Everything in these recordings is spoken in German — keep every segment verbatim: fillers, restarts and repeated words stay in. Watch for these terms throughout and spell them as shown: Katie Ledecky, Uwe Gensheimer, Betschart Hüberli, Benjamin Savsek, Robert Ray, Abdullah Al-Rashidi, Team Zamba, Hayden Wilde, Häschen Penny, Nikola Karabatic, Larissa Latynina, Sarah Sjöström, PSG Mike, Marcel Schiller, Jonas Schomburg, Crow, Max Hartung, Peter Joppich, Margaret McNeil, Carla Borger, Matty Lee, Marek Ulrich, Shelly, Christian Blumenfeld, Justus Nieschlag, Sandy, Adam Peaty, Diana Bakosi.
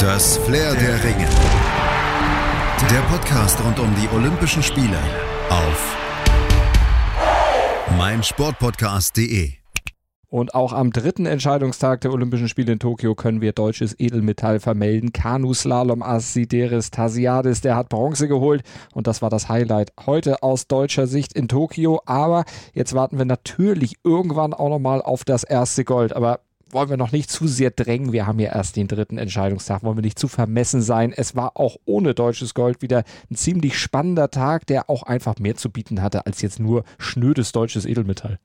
Das Flair der Ringe. Der Podcast rund um die Olympischen Spiele auf meinsportpodcast punkt de. Und auch am dritten Entscheidungstag der Olympischen Spiele in Tokio können wir deutsches Edelmetall vermelden. Kanuslalom Ass Sideris Tasiadis, der hat Bronze geholt. Und das war das Highlight heute aus deutscher Sicht in Tokio. Aber jetzt warten wir natürlich irgendwann auch nochmal auf das erste Gold. Aber wollen wir noch nicht zu sehr drängen. Wir haben ja erst den dritten Entscheidungstag. Wollen wir nicht zu vermessen sein. Es war auch ohne deutsches Gold wieder ein ziemlich spannender Tag, der auch einfach mehr zu bieten hatte als jetzt nur schnödes deutsches Edelmetall.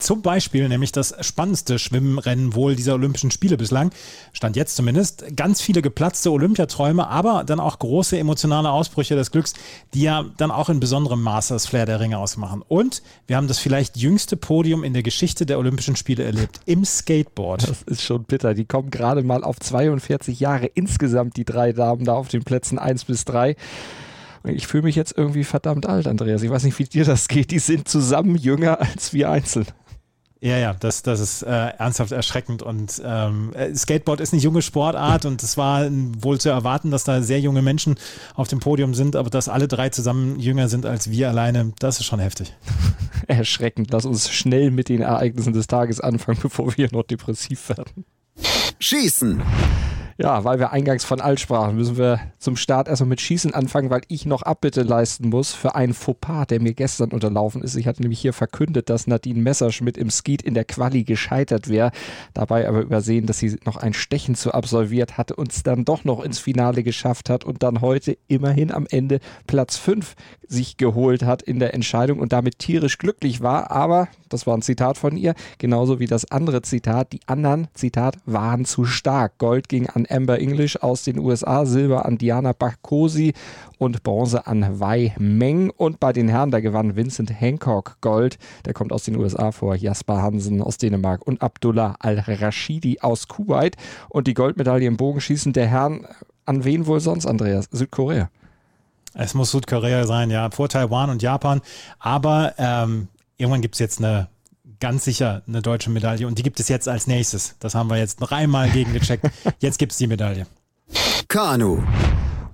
Zum Beispiel nämlich das spannendste Schwimmrennen wohl dieser Olympischen Spiele bislang, Stand jetzt zumindest, ganz viele geplatzte Olympiaträume, aber dann auch große emotionale Ausbrüche des Glücks, die ja dann auch in besonderem Maße das Flair der Ringe ausmachen. Und wir haben das vielleicht jüngste Podium in der Geschichte der Olympischen Spiele erlebt, im Skateboard. Das ist schon bitter, die kommen gerade mal auf zweiundvierzig Jahre insgesamt, die drei Damen da auf den Plätzen eins bis drei. Ich fühle mich jetzt irgendwie verdammt alt, Andreas. Ich weiß nicht, wie dir das geht. Die sind zusammen jünger als wir einzeln. Ja, ja, das, das ist äh, ernsthaft erschreckend. Und ähm, Skateboard ist eine junge Sportart und es war wohl zu erwarten, dass da sehr junge Menschen auf dem Podium sind, aber dass alle drei zusammen jünger sind als wir alleine, das ist schon heftig. Erschreckend. Lass uns schnell mit den Ereignissen des Tages anfangen, bevor wir noch depressiv werden. Schießen! Ja, weil wir eingangs von alt sprachen, müssen wir zum Start erstmal mit Schießen anfangen, weil ich noch Abbitte leisten muss für einen Fauxpas, der mir gestern unterlaufen ist. Ich hatte nämlich hier verkündet, dass Nadine Messerschmidt im Skeet in der Quali gescheitert wäre, dabei aber übersehen, dass sie noch ein Stechen zu absolviert hatte und es dann doch noch ins Finale geschafft hat und dann heute immerhin am Ende Platz fünf sich geholt hat in der Entscheidung und damit tierisch glücklich war. Aber, das war ein Zitat von ihr, genauso wie das andere Zitat, die anderen, Zitat, waren zu stark. Gold ging an Amber English aus den U S A, Silber an Diana Bakosi und Bronze an Wei Meng. Und bei den Herren, da gewann Vincent Hancock Gold, der kommt aus den U S A vor, Jasper Hansen aus Dänemark und Abdullah Al-Rashidi aus Kuwait. Und die Goldmedaille im Bogenschießen der Herren, an wen wohl sonst, Andreas? Südkorea. Es muss Südkorea sein, ja, vor Taiwan und Japan, aber ähm, irgendwann gibt es jetzt eine ganz sicher eine deutsche Medaille und die gibt es jetzt als nächstes. Das haben wir jetzt dreimal gegengecheckt. Jetzt gibt es die Medaille. Kanu.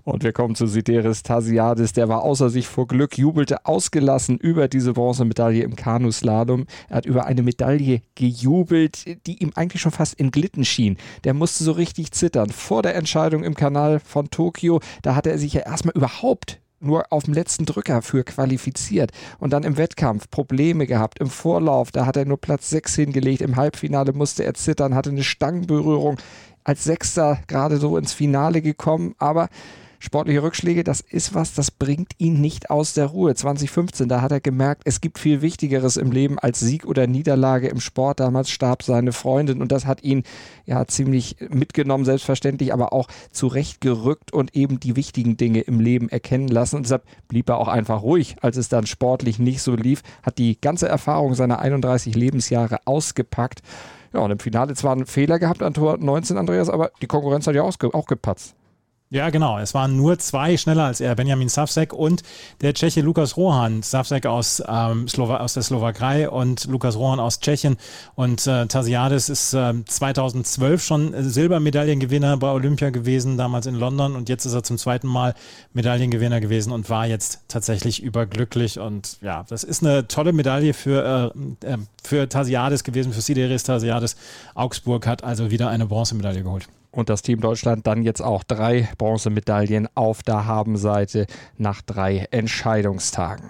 Und wir kommen zu Sideris Tasiadis, der war außer sich vor Glück, jubelte ausgelassen über diese Bronzemedaille im Kanuslalom. Er hat über eine Medaille gejubelt, die ihm eigentlich schon fast entglitten schien. Der musste so richtig zittern. Vor der Entscheidung im Kanal von Tokio, da hatte er sich ja erstmal überhaupt nur auf dem letzten Drücker für qualifiziert und dann im Wettkampf Probleme gehabt, im Vorlauf, da hat er nur Platz sechs hingelegt, im Halbfinale musste er zittern, hatte eine Stangenberührung, als Sechster gerade so ins Finale gekommen, aber sportliche Rückschläge, das ist was, das bringt ihn nicht aus der Ruhe. zwanzig fünfzehn, da hat er gemerkt, es gibt viel Wichtigeres im Leben als Sieg oder Niederlage im Sport. Damals starb seine Freundin und das hat ihn ja ziemlich mitgenommen, selbstverständlich, aber auch zurechtgerückt und eben die wichtigen Dinge im Leben erkennen lassen. Und deshalb blieb er auch einfach ruhig, als es dann sportlich nicht so lief, hat die ganze Erfahrung seiner einunddreißig Lebensjahre ausgepackt. Ja, und im Finale zwar einen Fehler gehabt an Tor neunzehn, Andreas, aber die Konkurrenz hat ja auch, auch gepatzt. Ja, genau. Es waren nur zwei schneller als er, Benjamin Savsek und der Tscheche Lukas Rohan. Savsek aus, ähm, Slowa- aus der Slowakei und Lukas Rohan aus Tschechien. Und äh, Tasiadis ist äh, zweitausendzwölf schon Silbermedaillengewinner bei Olympia gewesen, damals in London. Und jetzt ist er zum zweiten Mal Medaillengewinner gewesen und war jetzt tatsächlich überglücklich. Und ja, das ist eine tolle Medaille für, äh, äh, für Tasiadis gewesen, für Sideris Tasiadis. Augsburg hat also wieder eine Bronzemedaille geholt. Und das Team Deutschland dann jetzt auch drei Bronzemedaillen auf der Habenseite nach drei Entscheidungstagen.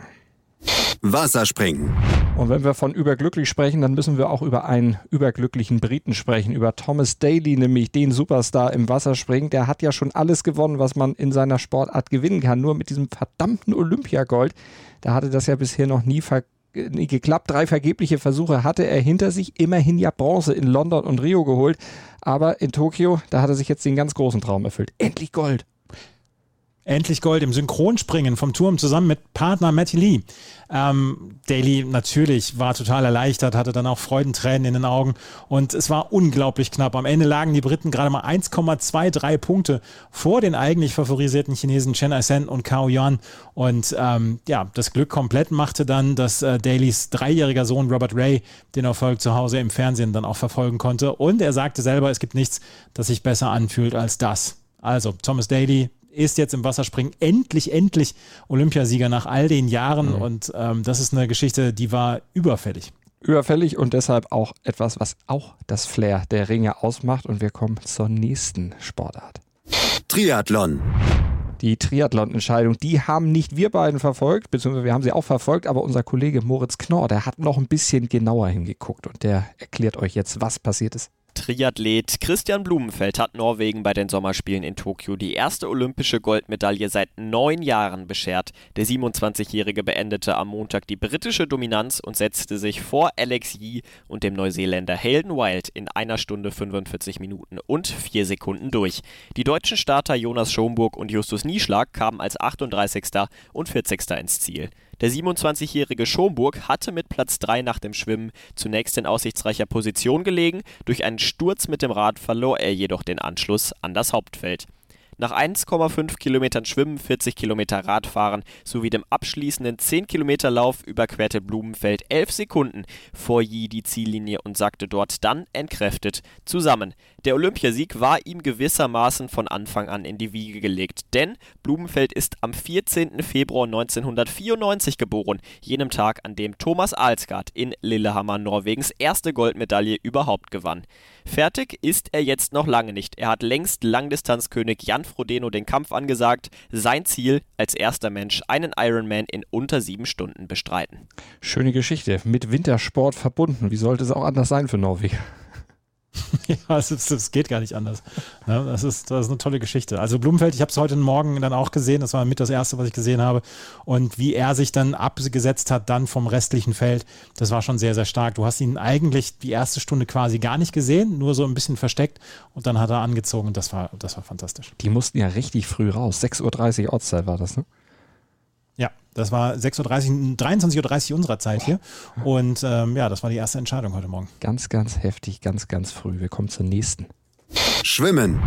Wasserspringen. Und wenn wir von überglücklich sprechen, dann müssen wir auch über einen überglücklichen Briten sprechen, über Thomas Daly, nämlich den Superstar im Wasserspringen. Der hat ja schon alles gewonnen, was man in seiner Sportart gewinnen kann. Nur mit diesem verdammten Olympiagold, da hatte das ja bisher noch nie vergessen. geklappt. Drei vergebliche Versuche hatte er hinter sich, immerhin ja Bronze in London und Rio geholt, aber in Tokio, da hat er sich jetzt den ganz großen Traum erfüllt. Endlich Gold! Endlich Gold im Synchronspringen vom Turm zusammen mit Partner Matty Lee. Ähm, Daly natürlich war total erleichtert, hatte dann auch Freudentränen in den Augen und es war unglaublich knapp. Am Ende lagen die Briten gerade mal eins Komma dreiundzwanzig Punkte vor den eigentlich favorisierten Chinesen Chen Aisen und Cao Yuan. Und ähm, ja, das Glück komplett machte dann, dass äh, Dalys dreijähriger Sohn Robert Ray den Erfolg zu Hause im Fernsehen dann auch verfolgen konnte. Und er sagte selber, es gibt nichts, das sich besser anfühlt als das. Also Thomas Daly ist jetzt im Wasserspringen endlich, endlich Olympiasieger nach all den Jahren. Mhm. Und ähm, das ist eine Geschichte, die war überfällig. Überfällig und deshalb auch etwas, was auch das Flair der Ringe ausmacht. Und wir kommen zur nächsten Sportart. Triathlon. Die Triathlon-Entscheidung, die haben nicht wir beiden verfolgt, beziehungsweise wir haben sie auch verfolgt, aber unser Kollege Moritz Knorr, der hat noch ein bisschen genauer hingeguckt und der erklärt euch jetzt, was passiert ist. Triathlet Christian Blumenfeld hat Norwegen bei den Sommerspielen in Tokio die erste olympische Goldmedaille seit neun Jahren beschert. Der siebenundzwanzigjährige beendete am Montag die britische Dominanz und setzte sich vor Alex Yee und dem Neuseeländer Hayden Wilde in einer Stunde fünfundvierzig Minuten und vier Sekunden durch. Die deutschen Starter Jonas Schomburg und Justus Nieschlag kamen als achtunddreißigster und vierzigster ins Ziel. Der siebenundzwanzigjährige Schomburg hatte mit Platz drei nach dem Schwimmen zunächst in aussichtsreicher Position gelegen. Durch einen Sturz mit dem Rad verlor er jedoch den Anschluss an das Hauptfeld. Nach eineinhalb Kilometern Schwimmen, vierzig Kilometer Radfahren sowie dem abschließenden zehn Kilometer Lauf überquerte Blumenfeld elf Sekunden vor Yee die Ziellinie und sackte dort dann entkräftet zusammen. Der Olympiasieg war ihm gewissermaßen von Anfang an in die Wiege gelegt, denn Blumenfeld ist am vierzehnten Februar neunzehnhundertvierundneunzig geboren, jenem Tag, an dem Thomas Alsgaard in Lillehammer Norwegens erste Goldmedaille überhaupt gewann. Fertig ist er jetzt noch lange nicht. Er hat längst Langdistanzkönig Jan Frodeno den Kampf angesagt. Sein Ziel, als erster Mensch einen Ironman in unter sieben Stunden bestreiten. Schöne Geschichte, mit Wintersport verbunden. Wie sollte es auch anders sein für Norwegen? Ja, es, es geht gar nicht anders. Das ist, das ist eine tolle Geschichte. Also Blumenfeld, ich habe es heute Morgen dann auch gesehen, das war mit das Erste, was ich gesehen habe. Und wie er sich dann abgesetzt hat dann vom restlichen Feld, das war schon sehr, sehr stark. Du hast ihn eigentlich die erste Stunde quasi gar nicht gesehen, nur so ein bisschen versteckt und dann hat er angezogen und das war, das war fantastisch. Die mussten ja richtig früh raus, sechs Uhr dreißig Ortszeit war das, ne? Ja, das war sechs Uhr dreißig, dreiundzwanzig Uhr dreißig unserer Zeit hier und ähm, ja, das war die erste Entscheidung heute Morgen. Ganz, ganz heftig, ganz, ganz früh. Wir kommen zur nächsten. Schwimmen.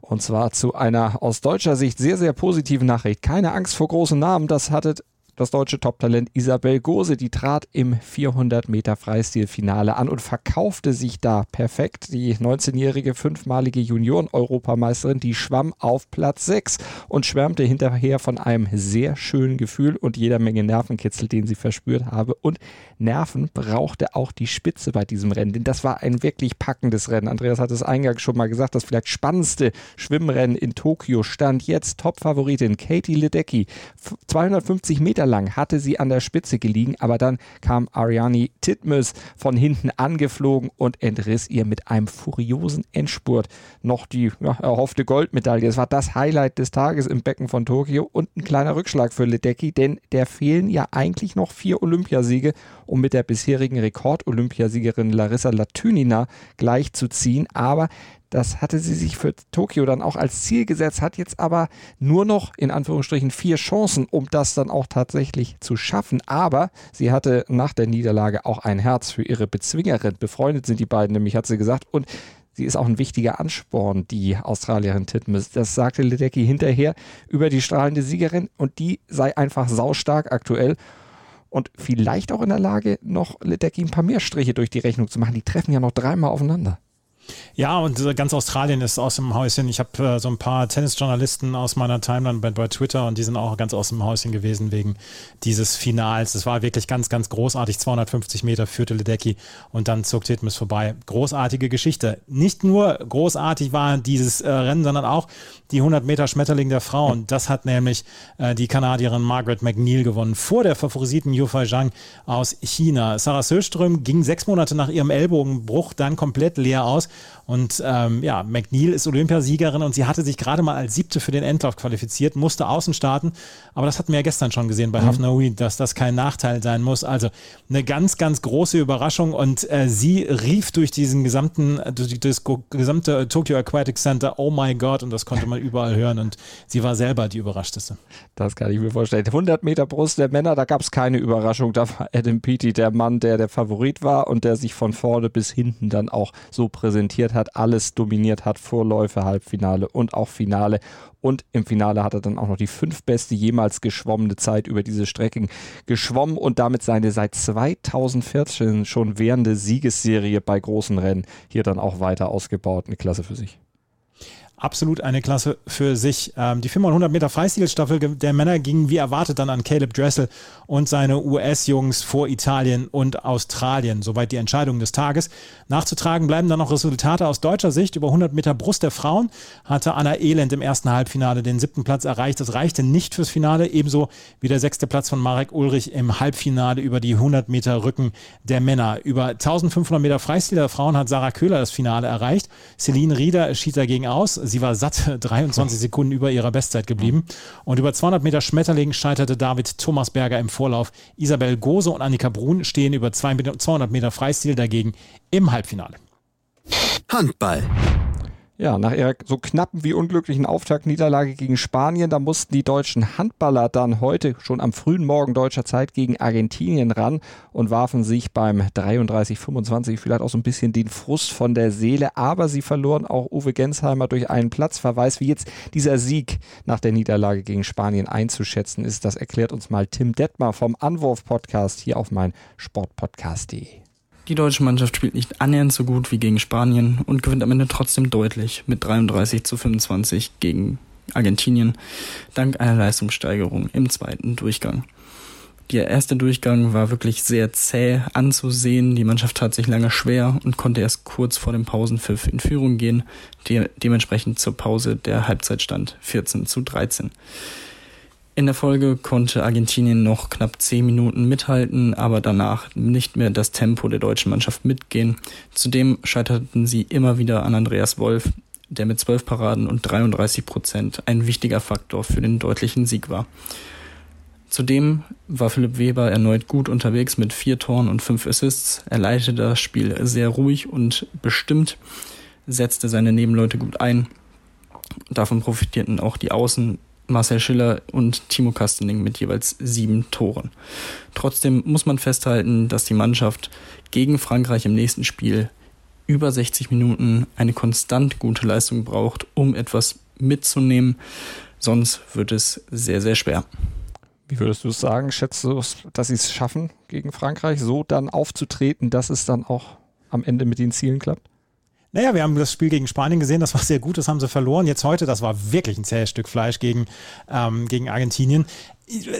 Und zwar zu einer aus deutscher Sicht sehr, sehr positiven Nachricht. Keine Angst vor großen Namen, das hatte das deutsche Top-Talent Isabel Gose. Die trat im vierhundert Meter Freistil-Finale an und verkaufte sich da perfekt. Die neunzehnjährige fünfmalige Junioren-Europameisterin, die schwamm auf Platz sechs und schwärmte hinterher von einem sehr schönen Gefühl und jeder Menge Nervenkitzel, den sie verspürt habe. Und Nerven brauchte auch die Spitze bei diesem Rennen, denn das war ein wirklich packendes Rennen. Andreas hat es eingangs schon mal gesagt, das vielleicht spannendste Schwimmrennen in Tokio stand jetzt Top-Favoritin Katie Ledecky. zweihundertfünfzig Meter lang hatte sie an der Spitze gelegen, aber dann kam Ariane Titmuss von hinten angeflogen und entriss ihr mit einem furiosen Endspurt noch die ja, erhoffte Goldmedaille. Es war das Highlight des Tages im Becken von Tokio und ein kleiner Rückschlag für Ledecky, denn der fehlen ja eigentlich noch vier Olympiasiege, um mit der bisherigen Rekord-Olympiasiegerin Larissa Latynina gleichzuziehen, aber das hatte sie sich für Tokio dann auch als Ziel gesetzt, hat jetzt aber nur noch in Anführungsstrichen vier Chancen, um das dann auch tatsächlich zu schaffen. Aber sie hatte nach der Niederlage auch ein Herz für ihre Bezwingerin. Befreundet sind die beiden nämlich, hat sie gesagt. Und sie ist auch ein wichtiger Ansporn, die Australierin Titmuss. Das sagte Ledecky hinterher über die strahlende Siegerin. Und die sei einfach saustark aktuell. Und vielleicht auch in der Lage, noch Ledecky ein paar mehr Striche durch die Rechnung zu machen. Die treffen ja noch dreimal aufeinander. Ja, und ganz Australien ist aus dem Häuschen. Ich habe äh, so ein paar Tennisjournalisten aus meiner Timeline bei, bei Twitter und die sind auch ganz aus dem Häuschen gewesen wegen dieses Finals. Es war wirklich ganz, ganz großartig. zweihundertfünfzig Meter führte Ledecky und dann zog Titmuss vorbei. Großartige Geschichte. Nicht nur großartig war dieses äh, Rennen, sondern auch die hundert Meter Schmetterling der Frauen. Das hat nämlich äh, die Kanadierin Margaret McNeil gewonnen vor der favorisierten Yufei Zhang aus China. Sarah Sjöström ging sechs Monate nach ihrem Ellbogenbruch dann komplett leer aus. Und ähm, ja, McNeil ist Olympiasiegerin und sie hatte sich gerade mal als Siebte für den Endlauf qualifiziert, musste außen starten, aber das hatten wir ja gestern schon gesehen bei mhm. Hafnaoui, dass das kein Nachteil sein muss. Also eine ganz, ganz große Überraschung und äh, sie rief durch diesen gesamten, durch das gesamte Tokyo Aquatic Center, oh my God, und das konnte man überall hören und sie war selber die Überraschteste. Das kann ich mir vorstellen. hundert Meter Brust der Männer, da gab es keine Überraschung, da war Adam Peaty der Mann, der der Favorit war und der sich von vorne bis hinten dann auch so präsentiert hat, alles dominiert hat, Vorläufe, Halbfinale und auch Finale. Und im Finale hat er dann auch noch die fünftbeste jemals geschwommene Zeit über diese Strecken geschwommen und damit seine seit zweitausendvierzehn schon währende Siegesserie bei großen Rennen hier dann auch weiter ausgebaut. Eine Klasse für sich. absolut eine Klasse für sich. Ähm, die fünfhundert Meter Freistilstaffel der Männer ging wie erwartet dann an Caleb Dressel und seine U S-Jungs vor Italien und Australien. Soweit die Entscheidung des Tages. Nachzutragen bleiben dann noch Resultate aus deutscher Sicht. Über hundert Meter Brust der Frauen hatte Anna Elend im ersten Halbfinale den siebten Platz erreicht. Das reichte nicht fürs Finale. Ebenso wie der sechste Platz von Marek Ulrich im Halbfinale über die hundert Meter Rücken der Männer. Über eintausendfünfhundert Meter Freistil der Frauen hat Sarah Köhler das Finale erreicht. Celine Rieder schied dagegen aus. Sie war satte dreiundzwanzig Sekunden über ihrer Bestzeit geblieben. Und über zweihundert Meter Schmetterling scheiterte David Thomasberger im Vorlauf. Isabel Gose und Annika Brun stehen über zweihundert Meter Freistil dagegen im Halbfinale. Handball. Ja, nach ihrer so knappen wie unglücklichen Auftaktniederlage gegen Spanien, da mussten die deutschen Handballer dann heute schon am frühen Morgen deutscher Zeit gegen Argentinien ran und warfen sich beim dreiunddreißig fünfundzwanzig vielleicht auch so ein bisschen den Frust von der Seele. Aber sie verloren auch Uwe Gensheimer durch einen Platzverweis. Wie jetzt dieser Sieg nach der Niederlage gegen Spanien einzuschätzen ist, das erklärt uns mal Tim Detmer vom Anwurf-Podcast hier auf mein Sportpodcast punkt de. Die deutsche Mannschaft spielt nicht annähernd so gut wie gegen Spanien und gewinnt am Ende trotzdem deutlich mit dreiunddreißig zu fünfundzwanzig gegen Argentinien, dank einer Leistungssteigerung im zweiten Durchgang. Der erste Durchgang war wirklich sehr zäh anzusehen, die Mannschaft tat sich lange schwer und konnte erst kurz vor dem Pausenpfiff in Führung gehen, De- dementsprechend zur Pause der Halbzeitstand vierzehn zu dreizehn. In der Folge konnte Argentinien noch knapp zehn Minuten mithalten, aber danach nicht mehr das Tempo der deutschen Mannschaft mitgehen. Zudem scheiterten sie immer wieder an Andreas Wolf, der mit zwölf Paraden und dreiunddreißig Prozent ein wichtiger Faktor für den deutlichen Sieg war. Zudem war Philipp Weber erneut gut unterwegs mit vier Toren und fünf Assists. Er leitete das Spiel sehr ruhig und bestimmt, setzte seine Nebenleute gut ein. Davon profitierten auch die Außen Marcel Schiller und Timo Kastening mit jeweils sieben Toren. Trotzdem muss man festhalten, dass die Mannschaft gegen Frankreich im nächsten Spiel über sechzig Minuten eine konstant gute Leistung braucht, um etwas mitzunehmen. Sonst wird es sehr, sehr schwer. Wie würdest du es sagen? Schätzt du, dass sie es schaffen, gegen Frankreich so dann aufzutreten, dass es dann auch am Ende mit den Zielen klappt? Naja, wir haben das Spiel gegen Spanien gesehen, das war sehr gut, das haben sie verloren. Jetzt heute, das war wirklich ein zähes Stück Fleisch gegen, ähm, gegen Argentinien.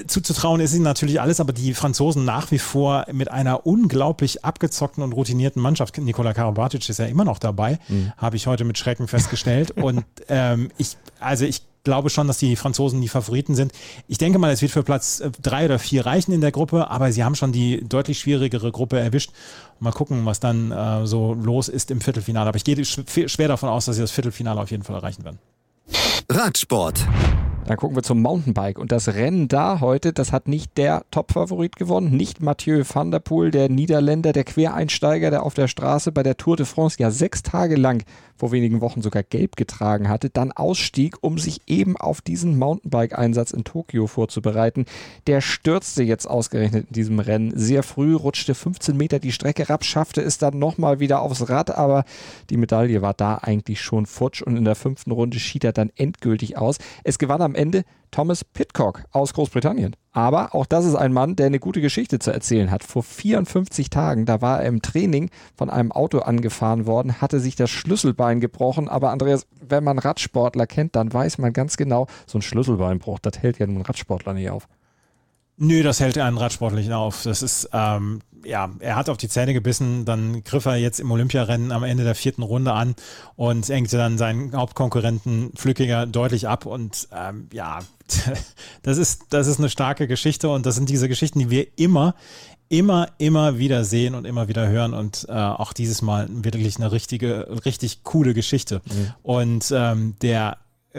Zuzutrauen ist ihnen natürlich alles, aber die Franzosen nach wie vor mit einer unglaublich abgezockten und routinierten Mannschaft. Nikola Karabatic ist ja immer noch dabei, mhm. habe ich heute mit Schrecken festgestellt. Und ähm, ich, also ich glaube schon, dass die Franzosen die Favoriten sind. Ich denke mal, es wird für Platz drei oder vier reichen in der Gruppe, aber sie haben schon die deutlich schwierigere Gruppe erwischt. Mal gucken, was dann äh, so los ist im Viertelfinale. Aber ich gehe sch- schwer davon aus, dass sie das Viertelfinale auf jeden Fall erreichen werden. Radsport. Dann gucken wir zum Mountainbike. Und das Rennen da heute, das hat nicht der Top-Favorit gewonnen, nicht Mathieu van der Poel, der Niederländer, der Quereinsteiger, der auf der Straße bei der Tour de France ja sechs Tage lang vor wenigen Wochen sogar gelb getragen hatte, dann ausstieg, um sich eben auf diesen Mountainbike-Einsatz in Tokio vorzubereiten. Der stürzte jetzt ausgerechnet in diesem Rennen sehr früh, rutschte fünfzehn Meter die Strecke ab, schaffte es dann nochmal wieder aufs Rad, aber die Medaille war da eigentlich schon futsch und in der fünften Runde schied er dann endgültig aus. Es gewann am Ende Thomas Pidcock aus Großbritannien. Aber auch das ist ein Mann, der eine gute Geschichte zu erzählen hat. Vor vierundfünfzig Tagen, da war er im Training von einem Auto angefahren worden, hatte sich das Schlüsselbein gebrochen. Aber Andreas, wenn man Radsportler kennt, dann weiß man ganz genau, so ein Schlüsselbeinbruch, das hält ja nun Radsportler nicht auf. Nö, das hält einen Radsportler nicht auf. Das ist, ähm, ja, er hat auf die Zähne gebissen, dann griff er jetzt im Olympiarennen am Ende der vierten Runde an und engte dann seinen Hauptkonkurrenten Flückiger deutlich ab und ähm, ja, das ist, das ist eine starke Geschichte und das sind diese Geschichten, die wir immer, immer, immer wieder sehen und immer wieder hören und äh, auch dieses Mal wirklich eine richtige, richtig coole Geschichte. Mhm. Und ähm, der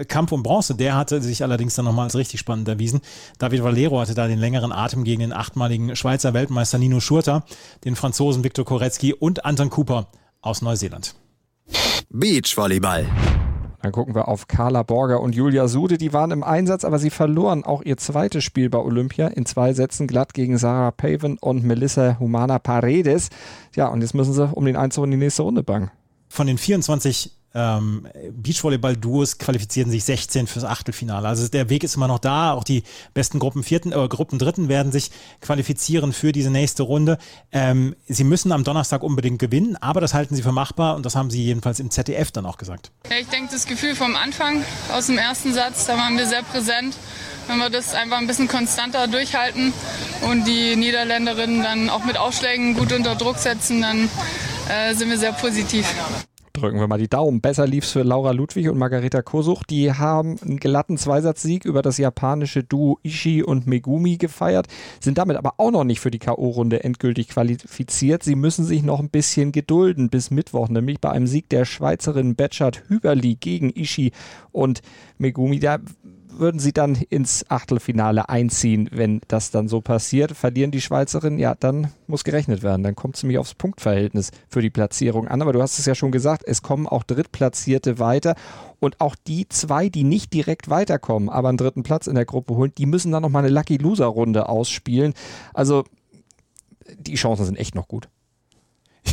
Kampf um Bronze, der hatte sich allerdings dann nochmal als richtig spannend erwiesen. David Valero hatte da den längeren Atem gegen den achtmaligen Schweizer Weltmeister Nino Schurter, den Franzosen Viktor Korecki und Anton Cooper aus Neuseeland. Beachvolleyball. Dann gucken wir auf Carla Borger und Julia Sude. Die waren im Einsatz, aber sie verloren auch ihr zweites Spiel bei Olympia in zwei Sätzen glatt gegen Sarah Pavan und Melissa Humana Paredes. Ja, und jetzt müssen sie, um den Einzug in die nächste Runde bangen. Von den vierundzwanzig ähm, Beachvolleyball-Duos qualifizierten sich sechzehn fürs Achtelfinale. Also der Weg ist immer noch da. Auch die besten Gruppen Vierten, äh, Gruppen Dritten werden sich qualifizieren für diese nächste Runde. Ähm, sie müssen am Donnerstag unbedingt gewinnen, aber das halten sie für machbar und das haben sie jedenfalls im Z D F dann auch gesagt. Ja, ich denke, das Gefühl vom Anfang aus dem ersten Satz, da waren wir sehr präsent. Wenn wir das einfach ein bisschen konstanter durchhalten und die Niederländerinnen dann auch mit Aufschlägen gut unter Druck setzen, dann äh, sind wir sehr positiv. Drücken wir mal die Daumen. Besser lief's für Laura Ludwig und Margarita Kosuch. Die haben einen glatten Zweisatz-Sieg über das japanische Duo Ishi und Megumi gefeiert, sind damit aber auch noch nicht für die K O-Runde endgültig qualifiziert. Sie müssen sich noch ein bisschen gedulden bis Mittwoch, nämlich bei einem Sieg der Schweizerin Betschart Hüberli gegen Ishi und Megumi. Da würden sie dann ins Achtelfinale einziehen, wenn das dann so passiert. Verlieren die Schweizerinnen, ja, dann muss gerechnet werden. Dann kommt es nämlich aufs Punktverhältnis für die Platzierung an. Aber du hast es ja schon gesagt, es kommen auch Drittplatzierte weiter. Und auch die zwei, die nicht direkt weiterkommen, aber einen dritten Platz in der Gruppe holen, die müssen dann nochmal eine Lucky-Loser-Runde ausspielen. Also die Chancen sind echt noch gut.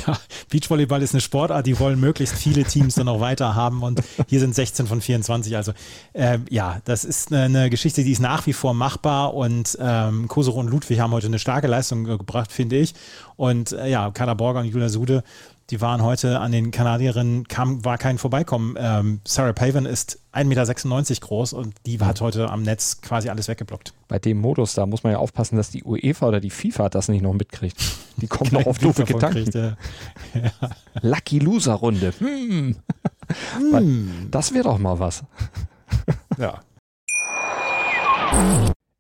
Ja, Beachvolleyball ist eine Sportart, die wollen möglichst viele Teams dann noch weiter haben und hier sind sechzehn von vierundzwanzig, also äh, ja, das ist eine, eine Geschichte, die ist nach wie vor machbar und ähm, Kosuch und Ludwig haben heute eine starke Leistung gebracht, finde ich, und äh, ja, Carla Borger und Julia Sude, die waren heute an den Kanadierinnen, kam, war kein Vorbeikommen. Ähm, Sarah Pavan ist ein Meter sechsundneunzig groß und die hat heute am Netz quasi alles weggeblockt. Bei dem Modus, da muss man ja aufpassen, dass die UEFA oder die FIFA das nicht noch mitkriegt. Die kommt noch auf doofe Gedanken. Ja. Ja. Lucky Loser Runde. Hm. Hm. Das wäre doch mal was. Ja.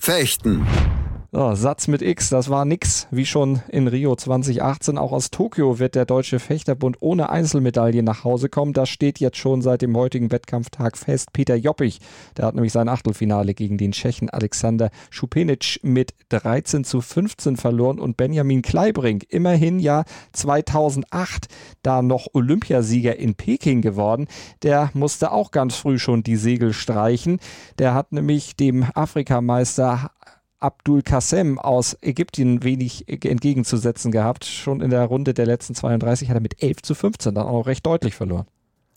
Fechten. So, Satz mit X, das war nix. Wie schon in Rio zwanzig achtzehn, auch aus Tokio wird der Deutsche Fechterbund ohne Einzelmedaille nach Hause kommen. Das steht jetzt schon seit dem heutigen Wettkampftag fest. Peter Joppich, der hat nämlich sein Achtelfinale gegen den Tschechen Alexander Schupenic mit dreizehn zu fünfzehn verloren und Benjamin Kleibrink, immerhin ja zweitausendacht, da noch Olympiasieger in Peking geworden, der musste auch ganz früh schon die Segel streichen. Der hat nämlich dem Afrikameister Abdul Kassem aus Ägypten wenig entgegenzusetzen gehabt. Schon in der Runde der letzten zweiunddreißig hat er mit elf zu fünfzehn dann auch recht deutlich verloren.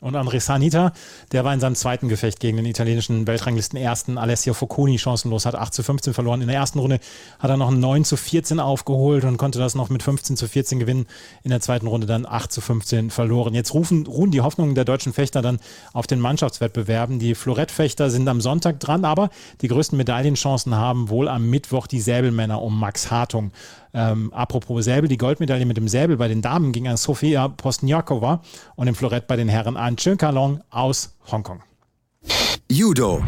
Und André Sanita, der war in seinem zweiten Gefecht gegen den italienischen Weltranglisten-Ersten Alessio Focconi chancenlos, hat acht zu fünfzehn verloren. In der ersten Runde hat er noch ein neun zu vierzehn aufgeholt und konnte das noch mit fünfzehn zu vierzehn gewinnen. In der zweiten Runde dann acht zu fünfzehn verloren. Jetzt rufen, ruhen die Hoffnungen der deutschen Fechter dann auf den Mannschaftswettbewerben. Die Florettfechter sind am Sonntag dran, aber die größten Medaillenchancen haben wohl am Mittwoch die Säbelmänner um Max Hartung. Ähm, apropos Säbel, die Goldmedaille mit dem Säbel bei den Damen ging an Sofia Postnjakova und im Florett bei den Herren an Chen Kalong aus Hongkong. Judo.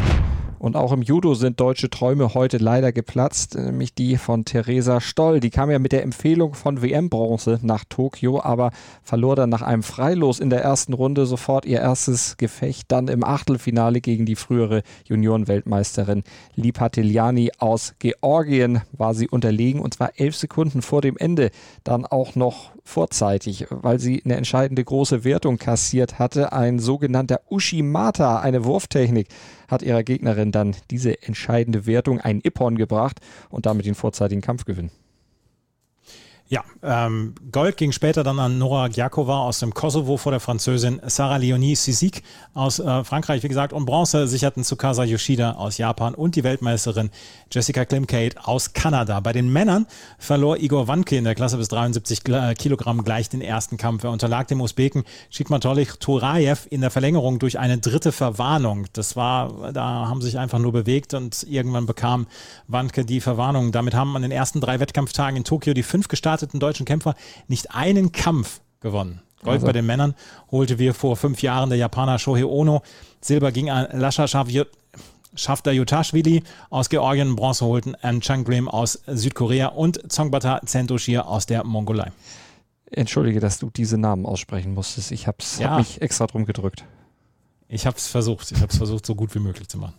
Und auch im Judo sind deutsche Träume heute leider geplatzt, nämlich die von Theresa Stoll. Die kam ja mit der Empfehlung von W M-Bronze nach Tokio, aber verlor dann nach einem Freilos in der ersten Runde sofort ihr erstes Gefecht, dann im Achtelfinale gegen die frühere Juniorenweltmeisterin Lipatteliani aus Georgien war sie unterlegen und zwar elf Sekunden vor dem Ende, dann auch noch vorzeitig, weil sie eine entscheidende große Wertung kassiert hatte. Ein sogenannter Ushimata, eine Wurftechnik, hat ihrer Gegnerin dann diese entscheidende Wertung, einen Ippon, gebracht und damit den vorzeitigen Kampf gewinnen. Ja, ähm, Gold ging später dann an Nora Gjakova aus dem Kosovo vor der Französin Sarah Leonie Sissik aus äh, Frankreich, wie gesagt, und Bronze sicherten Tsukasa Yoshida aus Japan und die Weltmeisterin Jessica Klimcate aus Kanada. Bei den Männern verlor Igor Wanke in der Klasse bis dreiundsiebzig Kilogramm gleich den ersten Kampf. Er unterlag dem Usbeken Shikmatolih Turayev in der Verlängerung durch eine dritte Verwarnung. Das war, da haben sich einfach nur bewegt und irgendwann bekam Wanke die Verwarnung. Damit haben an den ersten drei Wettkampftagen in Tokio die fünf gestartet deutschen Kämpfer nicht einen Kampf gewonnen. Gold also bei den Männern holte wir vor fünf Jahren der Japaner Shohei Ono. Silber ging an Lasha Shafdajutashvili aus Georgien. Bronze holten an Chang Grim aus Südkorea und Tsongbata Tsentoshir aus der Mongolei. Entschuldige, dass du diese Namen aussprechen musstest. Ich hab's, ja. hab mich extra drum gedrückt. Ich hab's versucht. Ich hab's versucht, so gut wie möglich zu machen.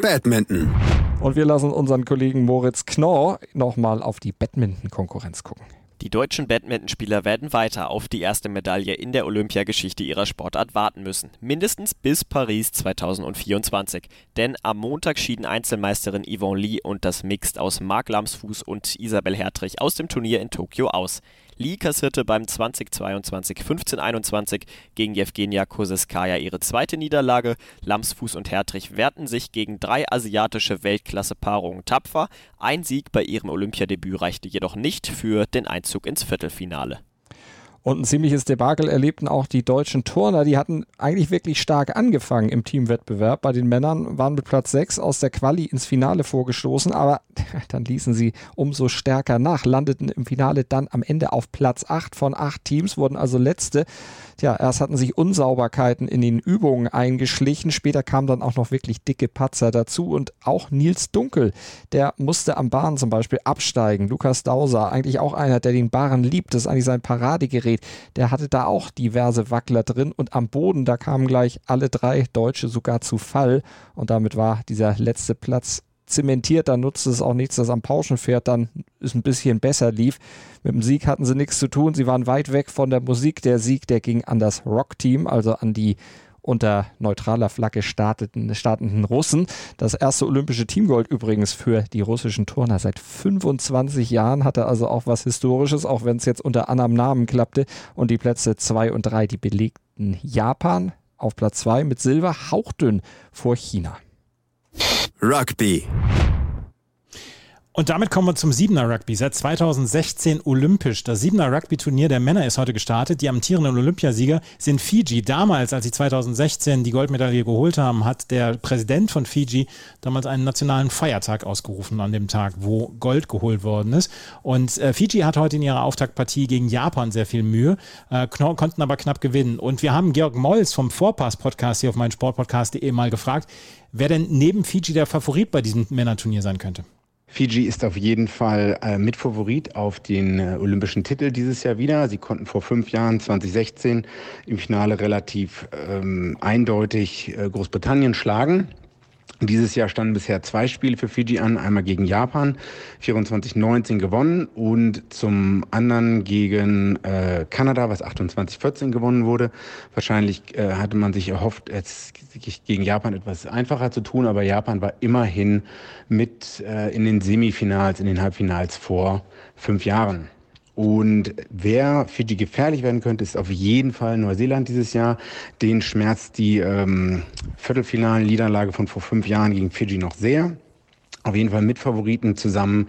Badminton. Und wir lassen unseren Kollegen Moritz Knorr nochmal auf die Badminton-Konkurrenz gucken. Die deutschen Badmintonspieler werden weiter auf die erste Medaille in der Olympiageschichte ihrer Sportart warten müssen. Mindestens bis Paris zweitausendvierundzwanzig. Denn am Montag schieden Einzelmeisterin Yvonne Lee und das Mixed aus Marc Lamsfuß und Isabel Hertrich aus dem Turnier in Tokio aus. Lee kassierte beim zweitausendzweiundzwanzig fünfzehn einundzwanzig gegen Jewgenia Koseskaya ihre zweite Niederlage. Lamsfuß und Hertrich wehrten sich gegen drei asiatische Weltklasse-Paarungen tapfer. Ein Sieg bei ihrem Olympiadebüt reichte jedoch nicht für den Einzug ins Viertelfinale. Und ein ziemliches Debakel erlebten auch die deutschen Turner. Die hatten eigentlich wirklich stark angefangen im Teamwettbewerb. Bei den Männern waren mit Platz sechs aus der Quali ins Finale vorgestoßen, aber dann ließen sie umso stärker nach, landeten im Finale dann am Ende auf Platz acht von acht Teams, wurden also Letzte. Tja, erst hatten sich Unsauberkeiten in den Übungen eingeschlichen, später kamen dann auch noch wirklich dicke Patzer dazu und auch Nils Dunkel, der musste am Bahn zum Beispiel absteigen. Lukas Dauser, eigentlich auch einer, der den Bahn liebt, das ist eigentlich sein Paradegerät. Der hatte da auch diverse Wackler drin und am Boden, da kamen gleich alle drei Deutsche sogar zu Fall und damit war dieser letzte Platz zementiert. Da nutzte es auch nichts, dass am Pauschenpferd dann es ein bisschen besser lief. Mit dem Sieg hatten sie nichts zu tun, sie waren weit weg von der Musik. Der Sieg, der ging an das Rock-Team, also an die unter neutraler Flagge starteten, startenden Russen. Das erste olympische Teamgold übrigens für die russischen Turner seit fünfundzwanzig Jahren, hatte also auch was Historisches, auch wenn es jetzt unter anderem Namen klappte. Und die Plätze zwei und drei, die belegten Japan auf Platz zwei mit Silber, hauchdünn vor China. Rugby. Und damit kommen wir zum Siebener Rugby, seit zweitausendsechzehn olympisch. Das Siebener Rugby-Turnier der Männer ist heute gestartet. Die amtierenden Olympiasieger sind Fiji. Damals, als sie zweitausendsechzehn die Goldmedaille geholt haben, hat der Präsident von Fiji damals einen nationalen Feiertag ausgerufen an dem Tag, wo Gold geholt worden ist. Und äh, Fiji hat heute in ihrer Auftaktpartie gegen Japan sehr viel Mühe, äh, kno- konnten aber knapp gewinnen. Und wir haben Georg Molls vom Vorpass-Podcast hier auf meinsportpodcast punkt de mal gefragt, wer denn neben Fiji der Favorit bei diesem Männerturnier sein könnte. Fiji ist auf jeden Fall äh, Mitfavorit auf den äh, olympischen Titel dieses Jahr wieder. Sie konnten vor fünf Jahren, zweitausendsechzehn, im Finale relativ ähm, eindeutig äh, Großbritannien schlagen. Dieses Jahr standen bisher zwei Spiele für Fiji an, einmal gegen Japan, vierundzwanzig neunzehn gewonnen und zum anderen gegen äh, Kanada, was achtundzwanzig vierzehn gewonnen wurde. Wahrscheinlich äh, hatte man sich erhofft, es gegen Japan etwas einfacher zu tun, aber Japan war immerhin mit äh, in den Semifinals, in den Halbfinals vor fünf Jahren. Und wer Fiji gefährlich werden könnte, ist auf jeden Fall Neuseeland dieses Jahr. Den schmerzt die ähm, Viertelfinalen-Niederlage von vor fünf Jahren gegen Fiji noch sehr. Auf jeden Fall mit Favoriten zusammen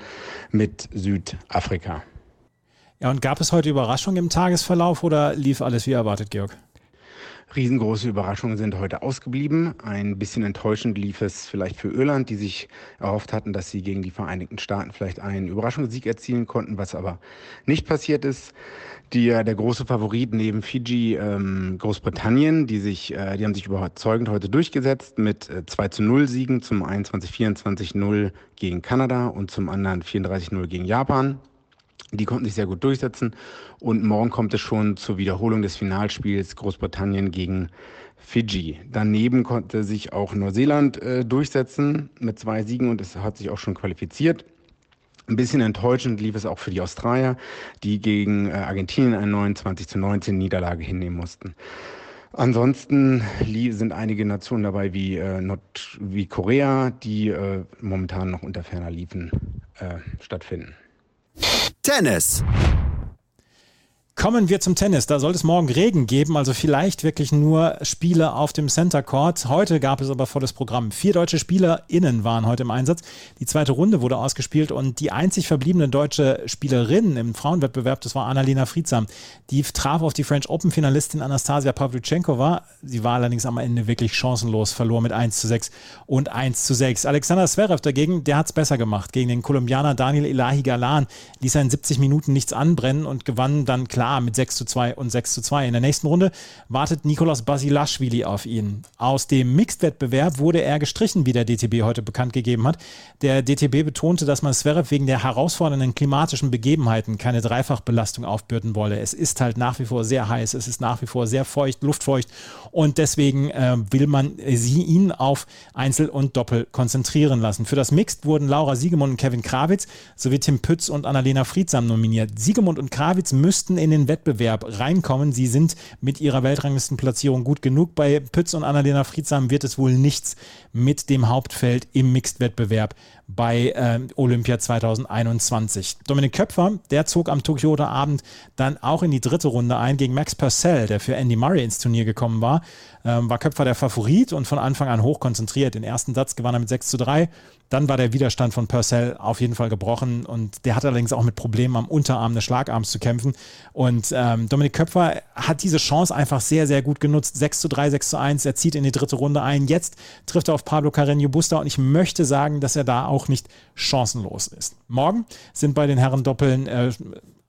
mit Südafrika. Ja, und gab es heute Überraschungen im Tagesverlauf oder lief alles wie erwartet, Georg? Riesengroße Überraschungen sind heute ausgeblieben. Ein bisschen enttäuschend lief es vielleicht für Irland, die sich erhofft hatten, dass sie gegen die Vereinigten Staaten vielleicht einen Überraschungssieg erzielen konnten, was aber nicht passiert ist. Die, der große Favorit neben Fiji, ähm, Großbritannien, die sich, äh, die haben sich überzeugend heute durchgesetzt mit äh, zwei zu null Siegen, zum einen vierundzwanzig null gegen Kanada und zum anderen vierunddreißig null gegen Japan. Die konnten sich sehr gut durchsetzen und morgen kommt es schon zur Wiederholung des Finalspiels Großbritannien gegen Fiji. Daneben konnte sich auch Neuseeland äh, durchsetzen mit zwei Siegen und es hat sich auch schon qualifiziert. Ein bisschen enttäuschend lief es auch für die Australier, die gegen äh, Argentinien eine neunundzwanzig zu neunzehn Niederlage hinnehmen mussten. Ansonsten sind einige Nationen dabei wie, äh, Nord- wie Korea, die äh, momentan noch unter ferner liefen äh, stattfinden. Tennis. Kommen wir zum Tennis. Da soll es morgen Regen geben, also vielleicht wirklich nur Spiele auf dem Center Court. Heute gab es aber volles Programm. Vier deutsche SpielerInnen waren heute im Einsatz. Die zweite Runde wurde ausgespielt und die einzig verbliebene deutsche Spielerin im Frauenwettbewerb, das war Annalena Friedsam, die traf auf die French Open-Finalistin Anastasia Pavlyuchenkova. Sie war allerdings am Ende wirklich chancenlos, verlor mit eins zu sechs und eins zu sechs. Alexander Zverev dagegen, der hat es besser gemacht. Gegen den Kolumbianer Daniel Elahi Galan ließ er in siebzig Minuten nichts anbrennen und gewann dann klar klar mit sechs zu zwei und sechs zu zwei. In der nächsten Runde wartet Nikolaus Basilashvili auf ihn. Aus dem Mixed-Wettbewerb wurde er gestrichen, wie der D T B heute bekannt gegeben hat. Der D T B betonte, dass man Zverev wegen der herausfordernden klimatischen Begebenheiten keine Dreifachbelastung aufbürden wolle. Es ist halt nach wie vor sehr heiß, es ist nach wie vor sehr feucht, luftfeucht und deswegen äh, will man äh, sie ihn auf Einzel und Doppel konzentrieren lassen. Für das Mixed wurden Laura Siegemund und Kevin Krawitz sowie Tim Pütz und Annalena Friedsam nominiert. Siegemund und Krawitz müssten in den Wettbewerb reinkommen. Sie sind mit ihrer Weltranglistenplatzierung gut genug. Bei Pütz und Annalena Friedsam wird es wohl nichts mit dem Hauptfeld im Mixed-Wettbewerb bei äh, Olympia zwanzig einundzwanzig. Dominik Köpfer, der zog am Tokioter Abend dann auch in die dritte Runde ein gegen Max Purcell, der für Andy Murray ins Turnier gekommen war. Ähm, war Köpfer der Favorit und von Anfang an hochkonzentriert. Den ersten Satz gewann er mit sechs zu drei. Dann war der Widerstand von Purcell auf jeden Fall gebrochen und der hat allerdings auch mit Problemen am Unterarm des Schlagarms zu kämpfen. Und ähm, Dominik Köpfer hat diese Chance einfach sehr, sehr gut genutzt. sechs zu drei, sechs zu eins, er zieht in die dritte Runde ein. Jetzt trifft er auf Pablo Carreño Busta und ich möchte sagen, dass er da auch nicht chancenlos ist. Morgen sind bei den Herrendoppeln äh,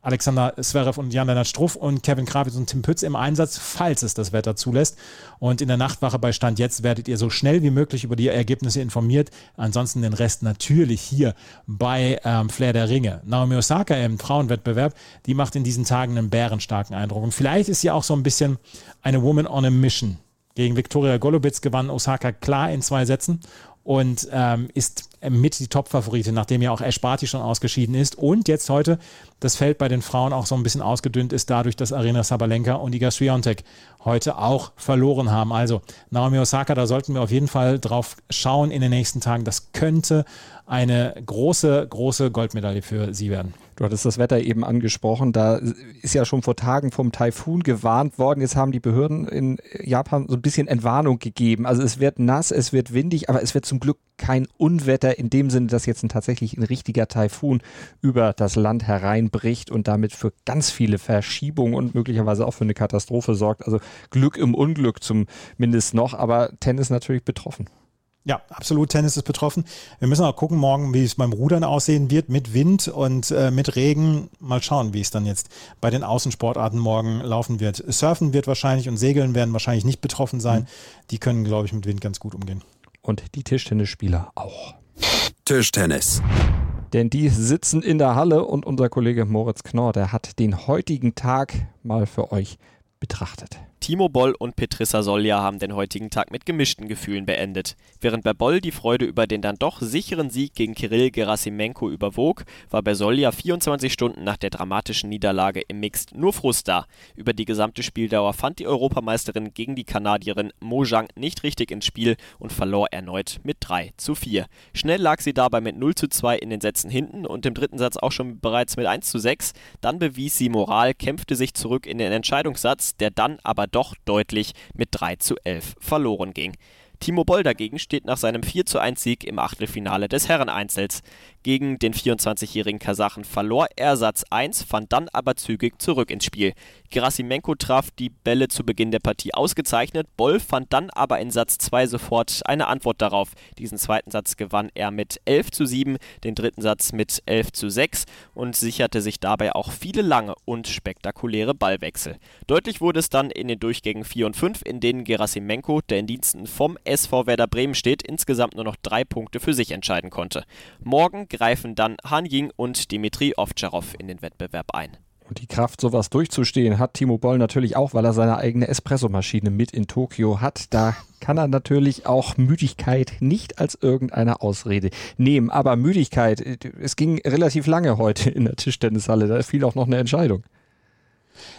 Alexander Zverev und Jan-Lennart Struff und Kevin Krawitz und Tim Pütz im Einsatz, falls es das Wetter zulässt. Und in der Nachtwache bei Stand Jetzt werdet ihr so schnell wie möglich über die Ergebnisse informiert. Ansonsten den Rest natürlich hier bei ähm, Flair der Ringe. Naomi Osaka im Frauenwettbewerb, die macht in diesen Tagen einen bärenstarken Eindruck. Und vielleicht ist sie auch so ein bisschen eine Woman on a Mission. Gegen Viktoria Golubitz gewann Osaka klar in zwei Sätzen und ähm, ist mit die Top-Favoritin, nachdem ja auch Ash Barty schon ausgeschieden ist und jetzt heute das Feld bei den Frauen auch so ein bisschen ausgedünnt ist, dadurch, dass Aryna Sabalenka und Iga Swiatek heute auch verloren haben. Also Naomi Osaka, da sollten wir auf jeden Fall drauf schauen in den nächsten Tagen. Das könnte eine große, große Goldmedaille für sie werden. Du hattest das Wetter eben angesprochen. Da ist ja schon vor Tagen vom Taifun gewarnt worden. Jetzt haben die Behörden in Japan so ein bisschen Entwarnung gegeben. Also es wird nass, es wird windig, aber es wird zum Glück kein Unwetter in dem Sinne, dass jetzt ein, tatsächlich ein richtiger Taifun über das Land hereinbricht und damit für ganz viele Verschiebungen und möglicherweise auch für eine Katastrophe sorgt. Also Glück im Unglück zumindest noch, aber Tennis natürlich betroffen. Ja, absolut. Tennis ist betroffen. Wir müssen auch gucken morgen, wie es beim Rudern aussehen wird mit Wind und äh, mit Regen. Mal schauen, wie es dann jetzt bei den Außensportarten morgen laufen wird. Surfen wird wahrscheinlich und Segeln werden wahrscheinlich nicht betroffen sein. Mhm. Die können, glaube ich, mit Wind ganz gut umgehen. Und die Tischtennisspieler auch. Tischtennis. Denn die sitzen in der Halle und unser Kollege Moritz Knorr, der hat den heutigen Tag mal für euch betrachtet. Timo Boll und Petrissa Solja haben den heutigen Tag mit gemischten Gefühlen beendet. Während bei Boll die Freude über den dann doch sicheren Sieg gegen Kirill Gerasimenko überwog, war bei Solja vierundzwanzig Stunden nach der dramatischen Niederlage im Mixed nur Frust da. Über die gesamte Spieldauer fand die Europameisterin gegen die Kanadierin Mo Zhang nicht richtig ins Spiel und verlor erneut mit drei zu vier. Schnell lag sie dabei mit null zu zwei in den Sätzen hinten und im dritten Satz auch schon bereits mit eins zu sechs. Dann bewies sie Moral, kämpfte sich zurück in den Entscheidungssatz, der dann aber doch deutlich mit drei zu elf verloren ging. Timo Boll dagegen steht nach seinem vier zu eins Sieg im Achtelfinale des Herreneinzels. Gegen den vierundzwanzigjährigen Kasachen verlor er Satz eins, fand dann aber zügig zurück ins Spiel. Gerasimenko traf die Bälle zu Beginn der Partie ausgezeichnet, Boll fand dann aber in Satz zwei sofort eine Antwort darauf. Diesen zweiten Satz gewann er mit elf zu sieben, den dritten Satz mit elf zu sechs und sicherte sich dabei auch viele lange und spektakuläre Ballwechsel. Deutlich wurde es dann in den Durchgängen vier und fünf, in denen Gerasimenko, der in Diensten vom S V Werder Bremen steht, insgesamt nur noch drei Punkte für sich entscheiden konnte. Morgen greifen dann Han Ying und Dmitri Ovtcharov in den Wettbewerb ein. Und die Kraft, sowas durchzustehen, hat Timo Boll natürlich auch, weil er seine eigene Espressomaschine mit in Tokio hat. Da kann er natürlich auch Müdigkeit nicht als irgendeine Ausrede nehmen. Aber Müdigkeit, es ging relativ lange heute in der Tischtennishalle. Da fiel auch noch eine Entscheidung.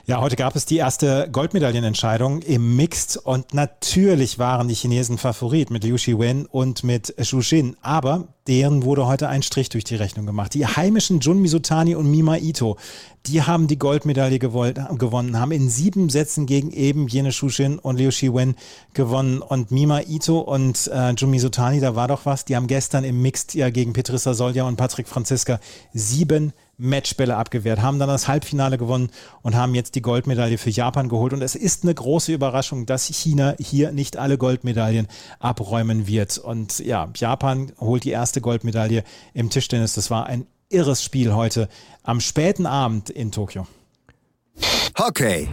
Ja, heute gab es die erste Goldmedaillenentscheidung im Mixed und natürlich waren die Chinesen Favorit mit Liu Shiwen und mit Xu Xin, aber deren wurde heute ein Strich durch die Rechnung gemacht. Die heimischen Jun Mizutani und Mima Ito, die haben die Goldmedaille gewollt, gewonnen, haben in sieben Sätzen gegen eben jene Xu Xin und Liu Shiwen gewonnen und Mima Ito und äh, Jun Mizutani, da war doch was, die haben gestern im Mixed ja gegen Petrissa Solja und Patrick Franziska sieben Matchbälle abgewehrt, haben dann das Halbfinale gewonnen und haben jetzt die Goldmedaille für Japan geholt. Und es ist eine große Überraschung, dass China hier nicht alle Goldmedaillen abräumen wird. Und ja, Japan holt die erste Goldmedaille im Tischtennis. Das war ein irres Spiel heute am späten Abend in Tokio. Hockey.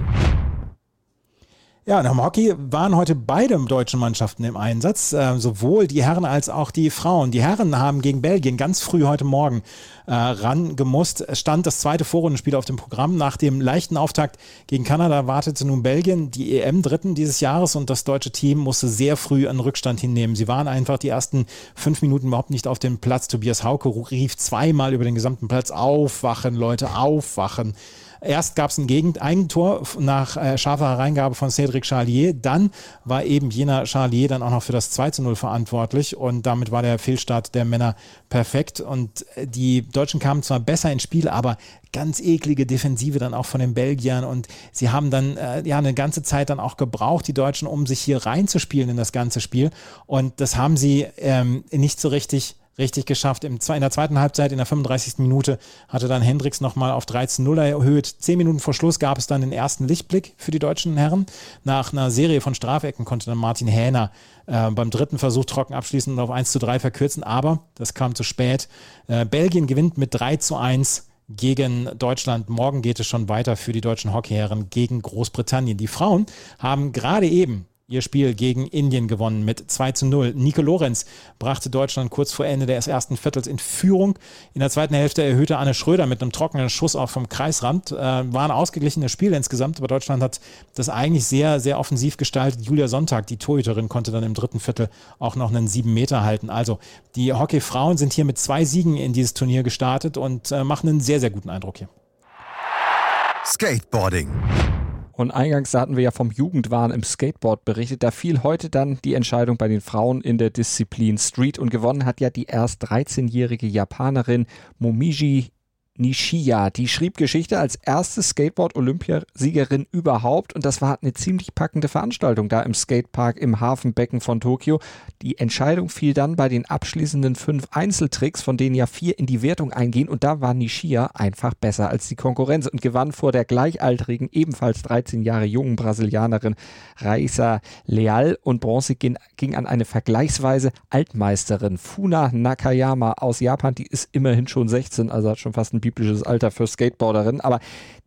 Ja, und am Hockey waren heute beide deutschen Mannschaften im Einsatz, äh, sowohl die Herren als auch die Frauen. Die Herren haben gegen Belgien ganz früh heute Morgen äh, rangemusst. Es stand das zweite Vorrundenspiel auf dem Programm. Nach dem leichten Auftakt gegen Kanada wartete nun Belgien, die E M-Dritten dieses Jahres, und das deutsche Team musste sehr früh einen Rückstand hinnehmen. Sie waren einfach die ersten fünf Minuten überhaupt nicht auf dem Platz. Tobias Hauke rief zweimal über den gesamten Platz: Aufwachen, Leute, aufwachen. Erst gab es ein Gegentor nach äh, scharfer Hereingabe von Cédric Charlier. Dann war eben jener Charlier dann auch noch für das zwei zu null verantwortlich. Und damit war der Fehlstart der Männer perfekt. Und die Deutschen kamen zwar besser ins Spiel, aber ganz eklige Defensive dann auch von den Belgiern. Und sie haben dann äh, ja eine ganze Zeit dann auch gebraucht, die Deutschen, um sich hier reinzuspielen in das ganze Spiel. Und das haben sie ähm, nicht so richtig Richtig geschafft. In der zweiten Halbzeit, in der fünfunddreißigsten Minute, hatte dann Hendricks nochmal auf dreizehn null erhöht. Zehn Minuten vor Schluss gab es dann den ersten Lichtblick für die deutschen Herren. Nach einer Serie von Strafecken konnte dann Martin Hähner äh, beim dritten Versuch trocken abschließen und auf eins zu drei verkürzen. Aber das kam zu spät. Äh, Belgien gewinnt mit drei zu eins gegen Deutschland. Morgen geht es schon weiter für die deutschen Hockeyherren gegen Großbritannien. Die Frauen haben gerade eben ihr Spiel gegen Indien gewonnen mit zwei zu null. Nico Lorenz brachte Deutschland kurz vor Ende des ersten Viertels in Führung. In der zweiten Hälfte erhöhte Anne Schröder mit einem trockenen Schuss auch vom Kreisrand. Äh, war ein ausgeglichenes Spiel insgesamt, aber Deutschland hat das eigentlich sehr, sehr offensiv gestaltet. Julia Sonntag, die Torhüterin, konnte dann im dritten Viertel auch noch einen sieben Meter halten. Also die Hockeyfrauen sind hier mit zwei Siegen in dieses Turnier gestartet und äh, machen einen sehr, sehr guten Eindruck hier. Skateboarding. Und eingangs hatten wir ja vom Jugendwahn im Skateboard berichtet. Da fiel heute dann die Entscheidung bei den Frauen in der Disziplin Street. Und gewonnen hat ja die erst dreizehnjährige Japanerin Momiji Nishiya. Die schrieb Geschichte als erste Skateboard-Olympiasiegerin überhaupt. Und das war eine ziemlich packende Veranstaltung da im Skatepark im Hafenbecken von Tokio. Die Entscheidung fiel dann bei den abschließenden fünf Einzeltricks, von denen ja vier in die Wertung eingehen. Und da war Nishiya einfach besser als die Konkurrenz und gewann vor der gleichaltrigen, ebenfalls dreizehn Jahre jungen Brasilianerin Raíssa Leal. Und Bronze ging, ging an eine vergleichsweise Altmeisterin Funa Nakayama aus Japan. Die ist immerhin schon sechzehn, also hat schon fast ein biblisches Alter für Skateboarderinnen, aber